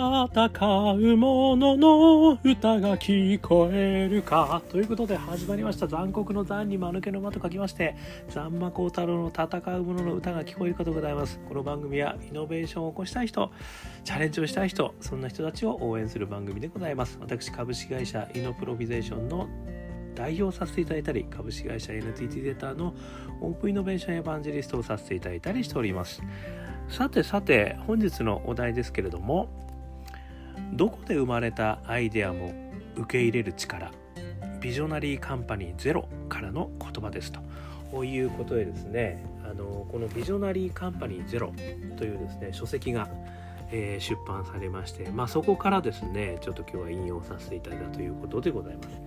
戦う者の歌が聞こえるかということで始まりました。残酷の残に間抜けの間と書きまして、残間光太郎の戦う者の歌が聞こえるかとございます。この番組はイノベーションを起こしたい人、チャレンジをしたい人、そんな人たちを応援する番組でございます。私、株式会社イノプロビゼーションの代表させていただいたり、株式会社 NTT データのオープンイノベーションエヴァンジェリストをさせていただいたりしております。さて本日のお題ですけれども、どこで生まれたアイデアも受け入れる力、ビジョナリーカンパニーゼロからの言葉ですということでですね、このビジョナリーカンパニーゼロというですね書籍が出版されまして、そこからですねちょっと今日は引用させていただいたということでございます。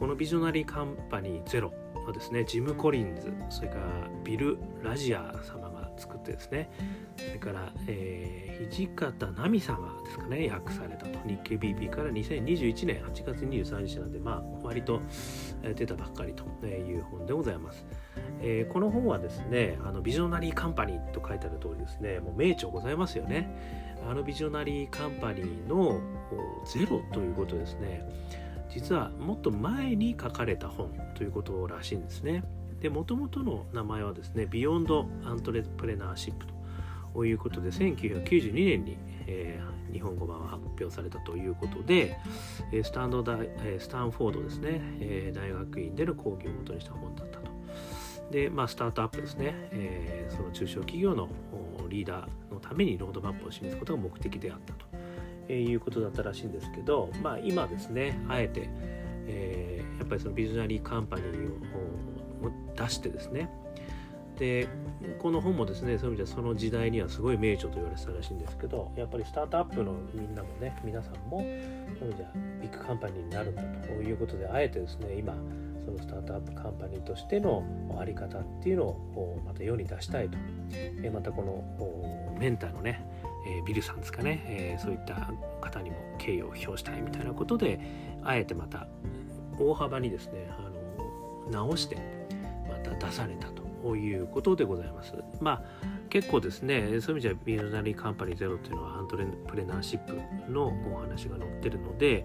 このビジョナリーカンパニーゼロはですね、ジム・コリンズ、それからビル・ラジア様が作ってですね、それから、土方奈美様ですかね、訳されたと。日経 BP から2021年8月23日なんで、割と出たばっかりという本でございます。この本はですね、ビジョナリーカンパニーと書いてある通りですね、もう名著ございますよね。ビジョナリーカンパニーのゼロということですね、実はもっと前に書かれた本ということらしいんですね。で、元々の名前はですね、ビヨンド・アントレプレナーシップということで、1992年に、日本語版は発表されたということで、スタンフォードですね、大学院での講義を元にした本だったと。で、スタートアップですね、その中小企業のリーダーのためにロードマップを示すことが目的であったということだったらしいんですけど、今ですねあえて、やっぱりそのビジョナリーカンパニーを出してですね、でこの本もですねそういう意味ではその時代にはすごい名著と言われてたらしいんですけど、やっぱりスタートアップの皆さんもそういう意味ではビッグカンパニーになるんだということで、あえてですね今そのスタートアップカンパニーとしてのあり方っていうのをまた世に出したいと。またこのメンターのねビルさんですかね、そういった方にも敬意を表したいみたいなことで、あえてまた大幅にですね直してまた出されたということでございます。結構ですねそういう意味じゃビジョナリーカンパニーゼロっていうのはアントレプレナーシップのお話が載ってるので、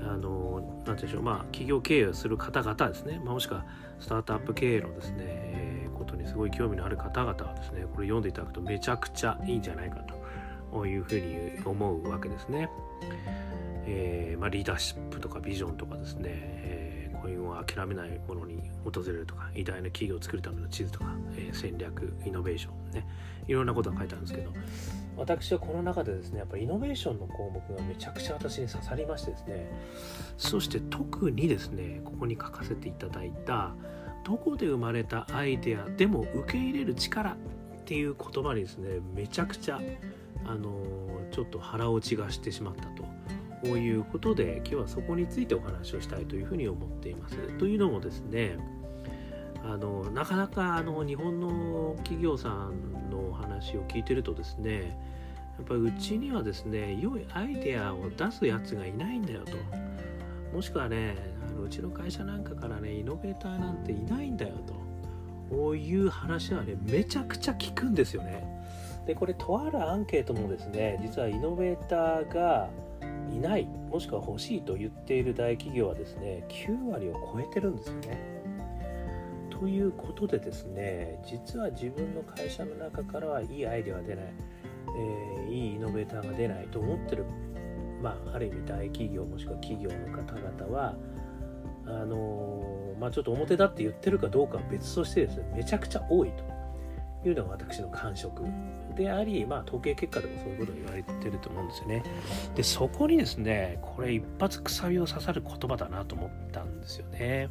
なんていうんでしょう、企業経営をする方々ですね、もしくはスタートアップ経営のですね、ことにすごい興味のある方々はですねこれ読んでいただくとめちゃくちゃいいんじゃないかというふうに思うわけですね。リーダーシップとかビジョンとかですね、コインを諦めないものに訪れるとか、偉大な企業を作るための地図とか、戦略、イノベーションね、いろんなことが書いてあるんですけど、私はこの中でですねやっぱりイノベーションの項目がめちゃくちゃ私に刺さりましてですね、そして特にですねここに書かせていただいた、どこで生まれたアイデアでも受け入れる力っていう言葉にですねめちゃくちゃちょっと腹落ちがしてしまったということで、今日はそこについてお話をしたいというふうに思っています。というのもですねなかなか日本の企業さんのお話を聞いてるとですね、やっぱりうちにはですね良いアイデアを出すやつがいないんだよと、もしくはねうちの会社なんかからねイノベーターなんていないんだよと、こういう話はねめちゃくちゃ聞くんですよね。でこれとあるアンケートもですね、実はイノベーターがいない、もしくは欲しいと言っている大企業はですね9割を超えてるんですよね。ということでですね、実は自分の会社の中からはいいアイデアが出ない、いいイノベーターが出ないと思ってる、ある意味大企業もしくは企業の方々はちょっと表だって言ってるかどうかは別としてですねめちゃくちゃ多いというのが私の感触であり、統計結果でもそういうことが言われてると思うんですよね。でそこにですねこれ一発くさびを刺さる言葉だなと思ったんですよね。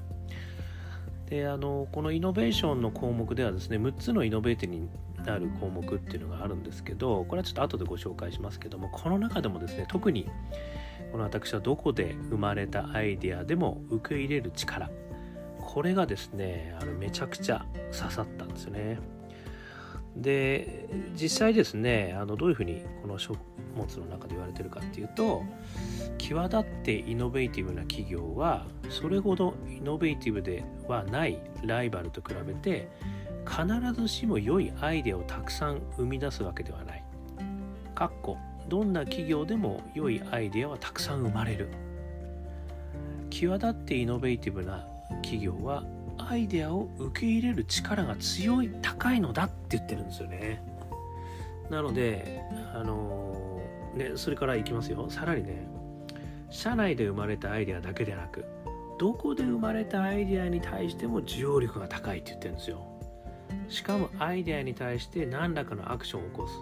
でこのイノベーションの項目ではですね6つのイノベーティブになる項目っていうのがあるんですけど、これはちょっと後でご紹介しますけども、この中でもですね特にこの私はどこで生まれたアイデアでも受け入れる力、これがですねめちゃくちゃ刺さったんですよね。で実際ですねどういうふうにこの書物の中で言われてるかっていうと、際立ってイノベーティブな企業はそれほどイノベーティブではないライバルと比べて必ずしも良いアイデアをたくさん生み出すわけではない、どんな企業でも良いアイデアはたくさん生まれる。際立ってイノベーティブな企業はアイデアを受け入れる力が強い、高いのだって言ってるんですよね。なのでそれからいきますよ。さらにね、社内で生まれたアイデアだけでなく、どこで生まれたアイデアに対しても需要力が高いって言ってるんですよ。しかもアイデアに対して何らかのアクションを起こす。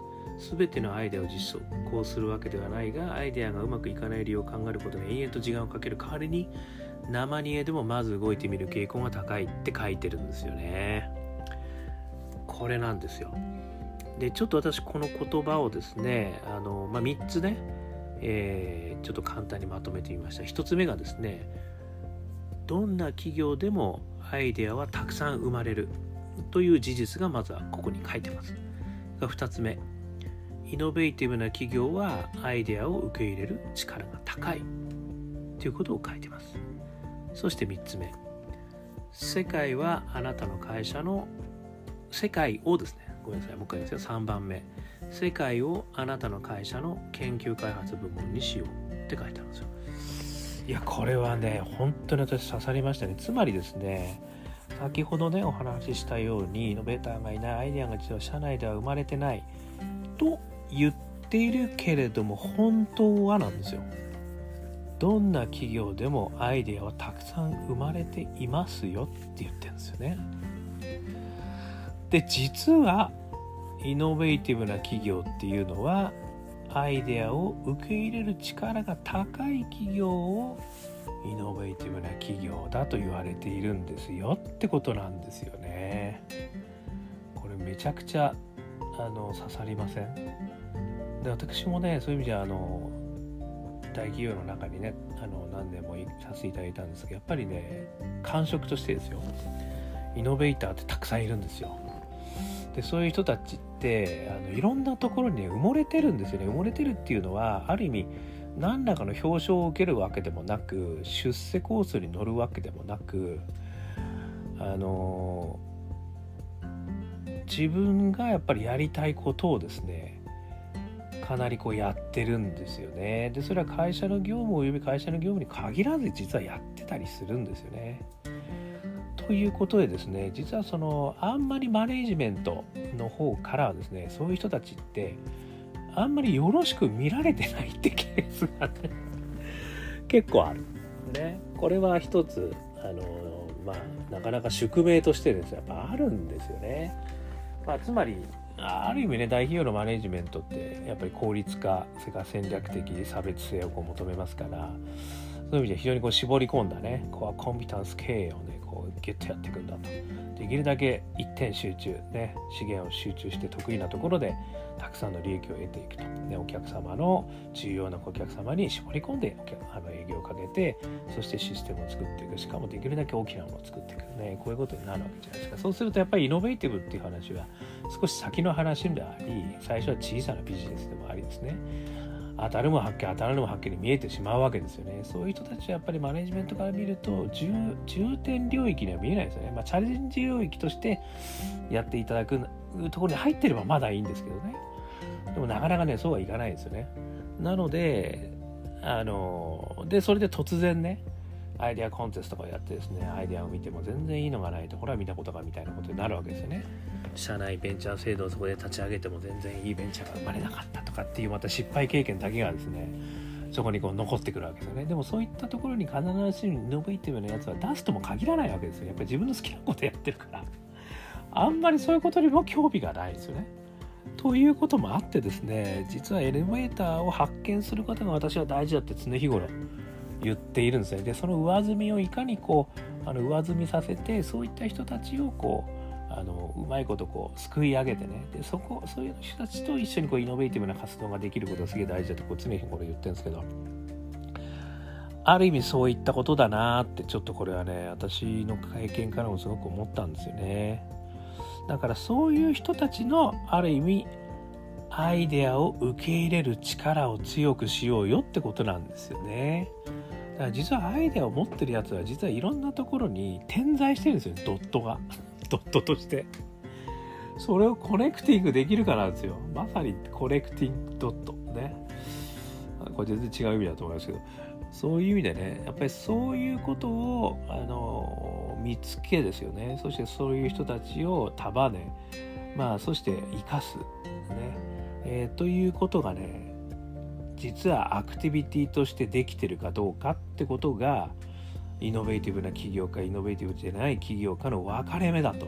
すべてのアイデアを実行するわけではないが、アイデアがうまくいかない理由を考えることに延々と時間をかける代わりに、生煮えでもまず動いてみる傾向が高いって書いてるんですよね。これなんですよ。で、ちょっと私この言葉をですね、3つね、ちょっと簡単にまとめてみました。1つ目がですね、どんな企業でもアイデアはたくさん生まれるという事実がまずはここに書いてます。2つ目、イノベーティブな企業はアイデアを受け入れる力が高いということを書いてます。そして3つ目、世界をですね、ごめんなさい、もう一回ですよ、3番目、世界をあなたの会社の研究開発部門にしようって書いてあるんですよ。いや、これはね、本当に私刺さりましたね。つまりですね、先ほどねお話ししたように、イノベーターがいない、アイデアが実は社内では生まれてないと言っているけれども、本当はなんですよ。どんな企業でもアイデアはたくさん生まれていますよって言ってるんですよね。で、実はイノベーティブな企業っていうのは、アイデアを受け入れる力が高い企業をイノベーティブな企業だと言われているんですよってことなんですよね。これめちゃくちゃ刺さりません？で、私もね、そういう意味じゃ大企業の中にね何年もさせていただいたんですけど、やっぱりね、感触としてですよ、イノベーターってたくさんいるんですよ。で、そういう人たちっていろんなところに、ね、埋もれてるんですよね。埋もれてるっていうのは、ある意味何らかの表彰を受けるわけでもなく、出世コースに乗るわけでもなく、自分がやっぱりやりたいことをですね、かなりやってるんですよね。で、それは会社の業務および会社の業務に限らず、実はやってたりするんですよね。ということでですね、実はあんまりマネジメントの方からはですね、そういう人たちってあんまりよろしく見られてないってケースが、ね、結構ある、ね、これは一つなかなか宿命としてですね、やっぱあるんですよね。つまりある意味ね、大企業のマネジメントってやっぱり効率化、それから戦略的差別性を求めますから、そういう意味では非常に絞り込んだね、コンピタンス経営をねギュッとやっていくんだと、できるだけ一点集中、ね、資源を集中して得意なところでたくさんの利益を得ていくと、ね、お客様の重要な顧客様に絞り込んで営業をかけて、そしてシステムを作っていく、しかもできるだけ大きなものを作っていく、ね、こういうことになるわけじゃないですか。そうするとやっぱりイノベーティブっていう話は少し先の話であり、最初は小さなビジネスでもありですね、当たるのもはっきり見えてしまうわけですよね。そういう人たちはやっぱりマネジメントから見ると 重点領域には見えないですよね。チャレンジ領域としてやっていただくところに入ってればまだいいんですけどね。でもなかなかね、そうはいかないですよね。なので、それで突然ね、アイデアコンテストとかやってですね、アイデアを見ても全然いいのがないと、これは見たことがみたいなことになるわけですよね。社内ベンチャー制度をそこで立ち上げても全然いいベンチャーが生まれなかったとかっていう、また失敗経験だけがですね、そこに残ってくるわけですよね。でもそういったところに必ずしもイノベーティブなやつは出すとも限らないわけですよ。やっぱり自分の好きなことやってるから、あんまりそういうことにも興味がないですよね。ということもあってですね、実はエレベーターを発見することが私は大事だって常日頃言っているんですね。で、その上積みをいかに上積みさせて、そういった人たちをうまいことすくい上げてね、でそういう人たちと一緒にイノベーティブな活動ができることがすげえ大事だと常日頃言ってるんですけど、ある意味そういったことだなって、ちょっとこれはね、私の経験からもすごく思ったんですよね。だからそういう人たちのある意味アイデアを受け入れる力を強くしようよってことなんですよね。だから実はアイデアを持ってるやつは、実はいろんなところに点在してるんですよ、ドットとして。それをコネクティングできるからなんですよ。まさにコネクティングドットね。これ全然違う意味だと思いますけど、そういう意味でね、やっぱりそういうことを見つけですよね。そしてそういう人たちを束ね、そして生かす、ねということがね、実はアクティビティとしてできてるかどうかってことが、イノベーティブな企業家、イノベーティブじゃない企業家の分かれ目だと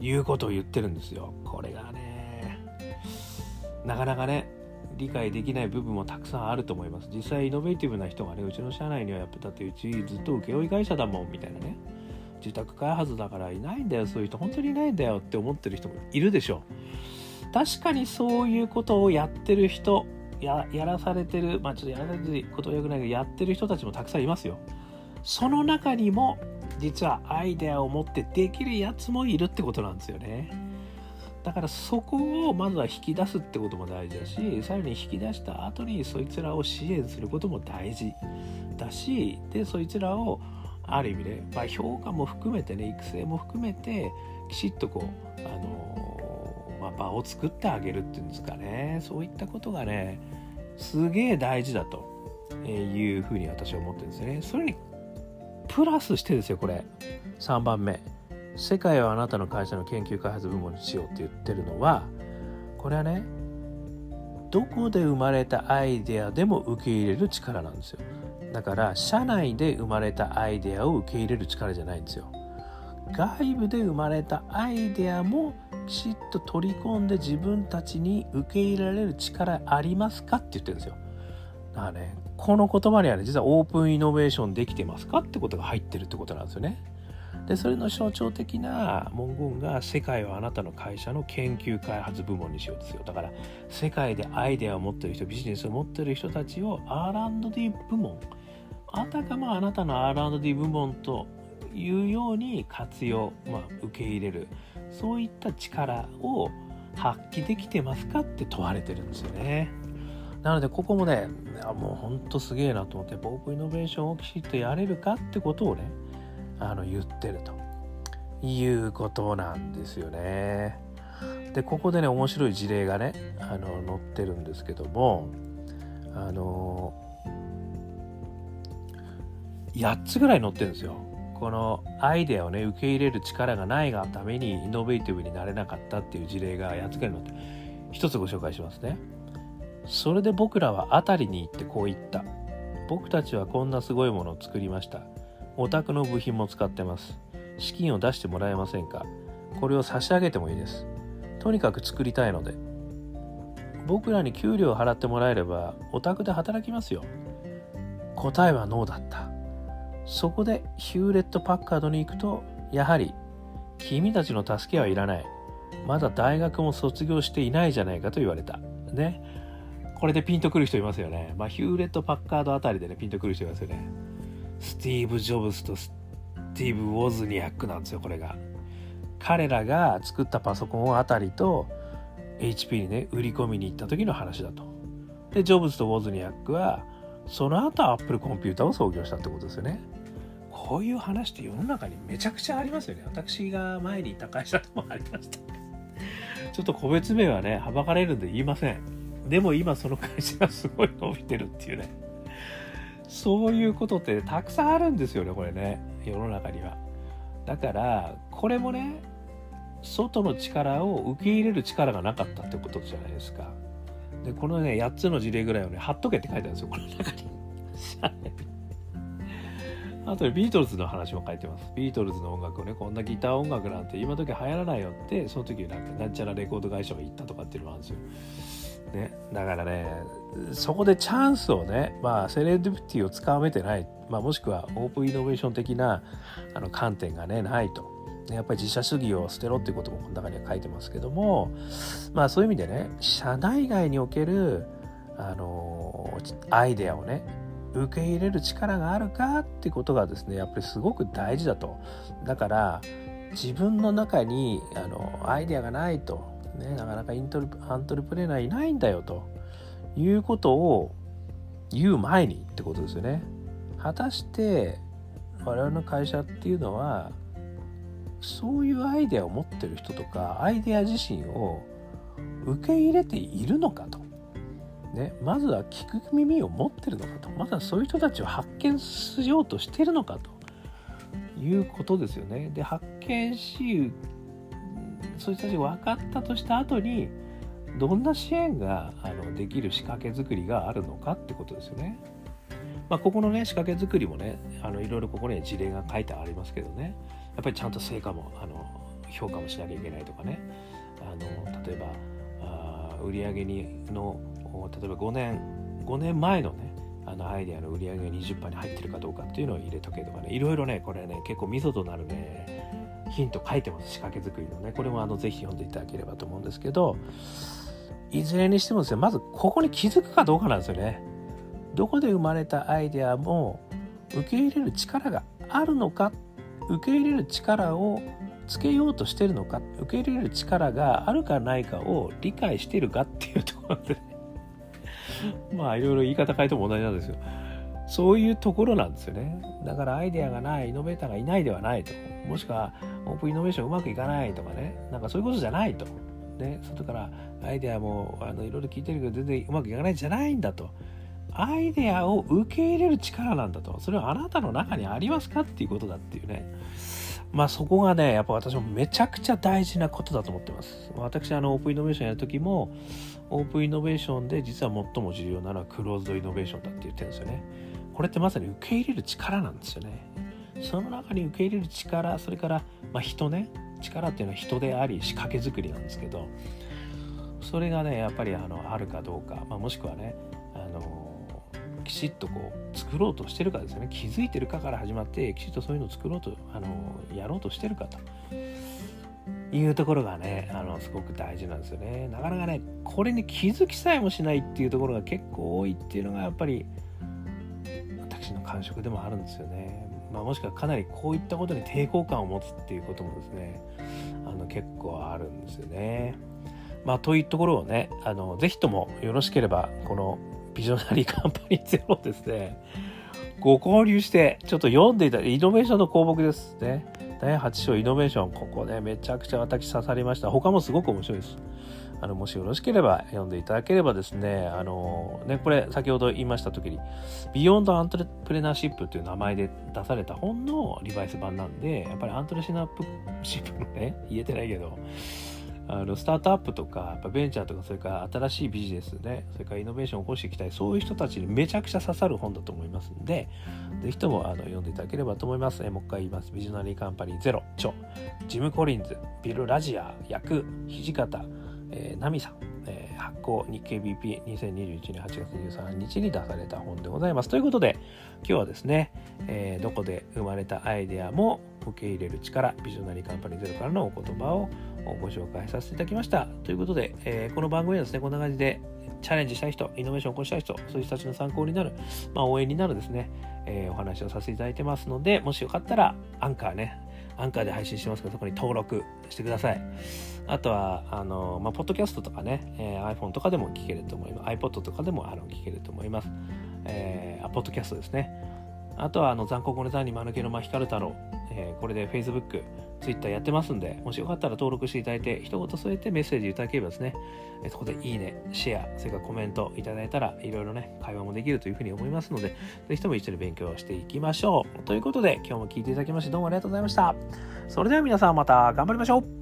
いうことを言ってるんですよ。これがね、なかなかね、理解できない部分もたくさんあると思います。実際イノベーティブな人がね、うちの社内にはやっぱだってうちずっと請負会社だもんみたいなね、自宅開発だからいないんだよ、そういう人本当にいないんだよって思ってる人もいるでしょう。確かにそういうことをやってる人、やらされてる、ちょっとやらされてることはよくないけど、やってる人たちもたくさんいますよ。その中にも実はアイデアを持ってできるやつもいるってことなんですよね。だからそこをまずは引き出すってことも大事だし、さらに引き出した後にそいつらを支援することも大事だし、でそいつらをある意味で、評価も含めてね、育成も含めてきちっと場を作ってあげるっていうんですかね。そういったことがね、すげえ大事だというふうに私は思ってるんですよね。それにプラスしてですよ、これ3番目。世界はあなたの会社の研究開発部門にしようって言ってるのは、これはね、どこで生まれたアイデアでも受け入れる力なんですよ。だから社内で生まれたアイデアを受け入れる力じゃないんですよ。外部で生まれたアイデアもきちっと取り込んで自分たちに受け入れられる力ありますかって言ってるんですよ。だからね、この言葉にはね、実はオープンイノベーションできてますかってことが入ってるってことなんですよね。でそれの象徴的な文言が、世界はあなたの会社の研究開発部門にしようですよ。だから世界でアイデアを持っている人、ビジネスを持っている人たちを R&D 部門、あたかもあなたの R&D 部門というように活用、受け入れる、そういった力を発揮できてますかって問われてるんですよね。なのでここもね、もうほんとすげえなと思って、オープンイノベーションをきちっとやれるかってことをね、言ってるということなんですよね。でここでね、面白い事例がね、載ってるんですけども、8つぐらい載ってるんですよ。このアイデアをね、受け入れる力がないがためにイノベーティブになれなかったっていう事例が8つぐらい載って、一つご紹介しますね。それで僕らは辺りに行ってこう言った。僕たちはこんなすごいものを作りました。お宅の部品も使ってます。資金を出してもらえませんか。これを差し上げてもいいです。とにかく作りたいので。僕らに給料を払ってもらえればお宅で働きますよ。答えはノーだった。そこでヒューレットパッカードに行くと、やはり君たちの助けはいらない、まだ大学も卒業していないじゃないかと言われた。ね、これでピンとくる人いますよね。ヒューレットパッカードあたりでね、ピンとくる人いますよね。スティーブ・ジョブズとスティーブ・ウォズニアックなんですよ、これが。彼らが作ったパソコンあたりと HP にね、売り込みに行った時の話だと。でジョブズとウォズニアックはその後アップルコンピューターを創業したってことですよね。こういう話って世の中にめちゃくちゃありますよね。私が前にいた会社でもありましたちょっと個別名はね、はばかれるんで言いません。でも今その会社がすごい伸びてるっていうね、そういうことってたくさんあるんですよね、これね、世の中には。だからこれもね、外の力を受け入れる力がなかったってことじゃないですか。でこのね、8つの事例ぐらいをね、貼っとけって書いてあるんですよ、この中にあとでビートルズの話も書いてます。ビートルズの音楽をね、こんなギター音楽なんて今時流行らないよって、その時なんちゃらレコード会社が行ったとかっていうのもあるんですよね。だからね、そこでチャンスをね、セレンディピティをつかめてない、もしくはオープンイノベーション的な観点がね、ないと。やっぱり自社主義を捨てろっていうこともこの中には書いてますけども、そういう意味でね、社内外におけるアイデアをね、受け入れる力があるかってことがですね、やっぱりすごく大事だと。だから自分の中にアイデアがないとね、なかなかアントレプレナーいないんだよということを言う前にってことですよね。果たして我々の会社っていうのは、そういうアイデアを持ってる人とかアイデア自身を受け入れているのかとね、まずは聞く耳を持ってるのかと、まずはそういう人たちを発見しようとしているのかということですよね。で、発見し、そういう人たちが分かったとした後にどんな支援ができる仕掛け作りがあるのかってことですよね。まあ、ここのね仕掛け作りもねいろいろここには事例が書いてありますけどね、やっぱりちゃんと成果も評価もしなきゃいけないとかね、例えば売上にの例えば5年前のねアイデアの売上が 20% に入ってるかどうかっていうのを入れとけとかね、いろいろねこれね結構ミソとなるねヒント書いてます、仕掛け作りのね。これもぜひ読んでいただければと思うんですけど、いずれにしてもですね、まずここに気づくかどうかなんですよね。どこで生まれたアイデアも受け入れる力があるのか、受け入れる力をつけようとしているのか、受け入れる力があるかないかを理解しているかっていうところで、ね、まあいろいろ言い方変えても同じなんですよ。そういうところなんですよね。だからアイデアがない、イノベーターがいないではないと、もしくはオープンイノベーションうまくいかないとかね、なんかそういうことじゃないと、ね、外からアイデアもいろいろ聞いてるけど全然うまくいかないじゃないんだと。アイデアを受け入れる力なんだと、それはあなたの中にありますかっていうことだっていうね、まあそこがねやっぱ私もめちゃくちゃ大事なことだと思ってます。私オープンイノベーションやるときも、オープンイノベーションで実は最も重要なのはクローズドイノベーションだって言ってるんですよね。これってまさに受け入れる力なんですよね。その中に受け入れる力、それから、まあ、人ね、力っていうのは人であり仕掛け作りなんですけど、それがねやっぱりあるかどうか、まあ、もしくはねきちっとこう作ろうとしてるかですよね。気づいてるかから始まって、きちっとそういうのを作ろうとやろうとしてるかというところがねすごく大事なんですよね。なかなかねこれに気づきさえもしないっていうところが結構多いっていうのがやっぱり私の感触でもあるんですよね。まあ、もしくはかなりこういったことに抵抗感を持つっていうこともですね結構あるんですよね。まあというところをねぜひともよろしければこのビジョナリーカンパニーゼロですねご交流してちょっと読んでいただいて、イノベーションの項目ですね、第8章イノベーション、ここねめちゃくちゃ私刺さりました。他もすごく面白いです。もしよろしければ読んでいただければですねね、これ先ほど言いました時にビヨンドアントレプレナーシップという名前で出された本のリバイス版なんで、やっぱりアントレシナップシップのね言えてないけどスタートアップとかやっぱベンチャーとか、それから新しいビジネスね、それからイノベーションを起こしていきたい、そういう人たちにめちゃくちゃ刺さる本だと思いますんで、ぜひとも読んでいただければと思います。もう一回言います。ビジョナリーカンパニーゼロ、著ジム・コリンズ、ビル・ラジアー役、土方奈美さん、発行日経 BP2021 年8月23日に出された本でございます。ということで今日はですね、どこで生まれたアイデアも受け入れる力、ビジョナリーカンパニーゼロからのお言葉をご紹介させていただきました。ということで、この番組はですねこんな感じでチャレンジしたい人、イノベーションを起こしたい人、そういう人たちの参考になる、まあ、応援になるですね、お話をさせていただいてますので、もしよかったらアンカーね、アンカーで配信してますけど、そこに登録してください。あとはまあ、ポッドキャストとかね、iPhone とかでも聞けると思います。iPod とかでも聞けると思います。ポッドキャストですね。あとは残酷の残に間抜けの間光る太郎、これで Facebook、Twitter やってますんで、もしよかったら登録していただいて、一言添えてメッセージいただければですね、そこでいいね、シェア、それからコメントいただいたらいろいろね会話もできるというふうに思いますので、ぜひとも一緒に勉強していきましょう。ということで今日も聞いていただきましてどうもありがとうございました。それでは皆さんまた頑張りましょう。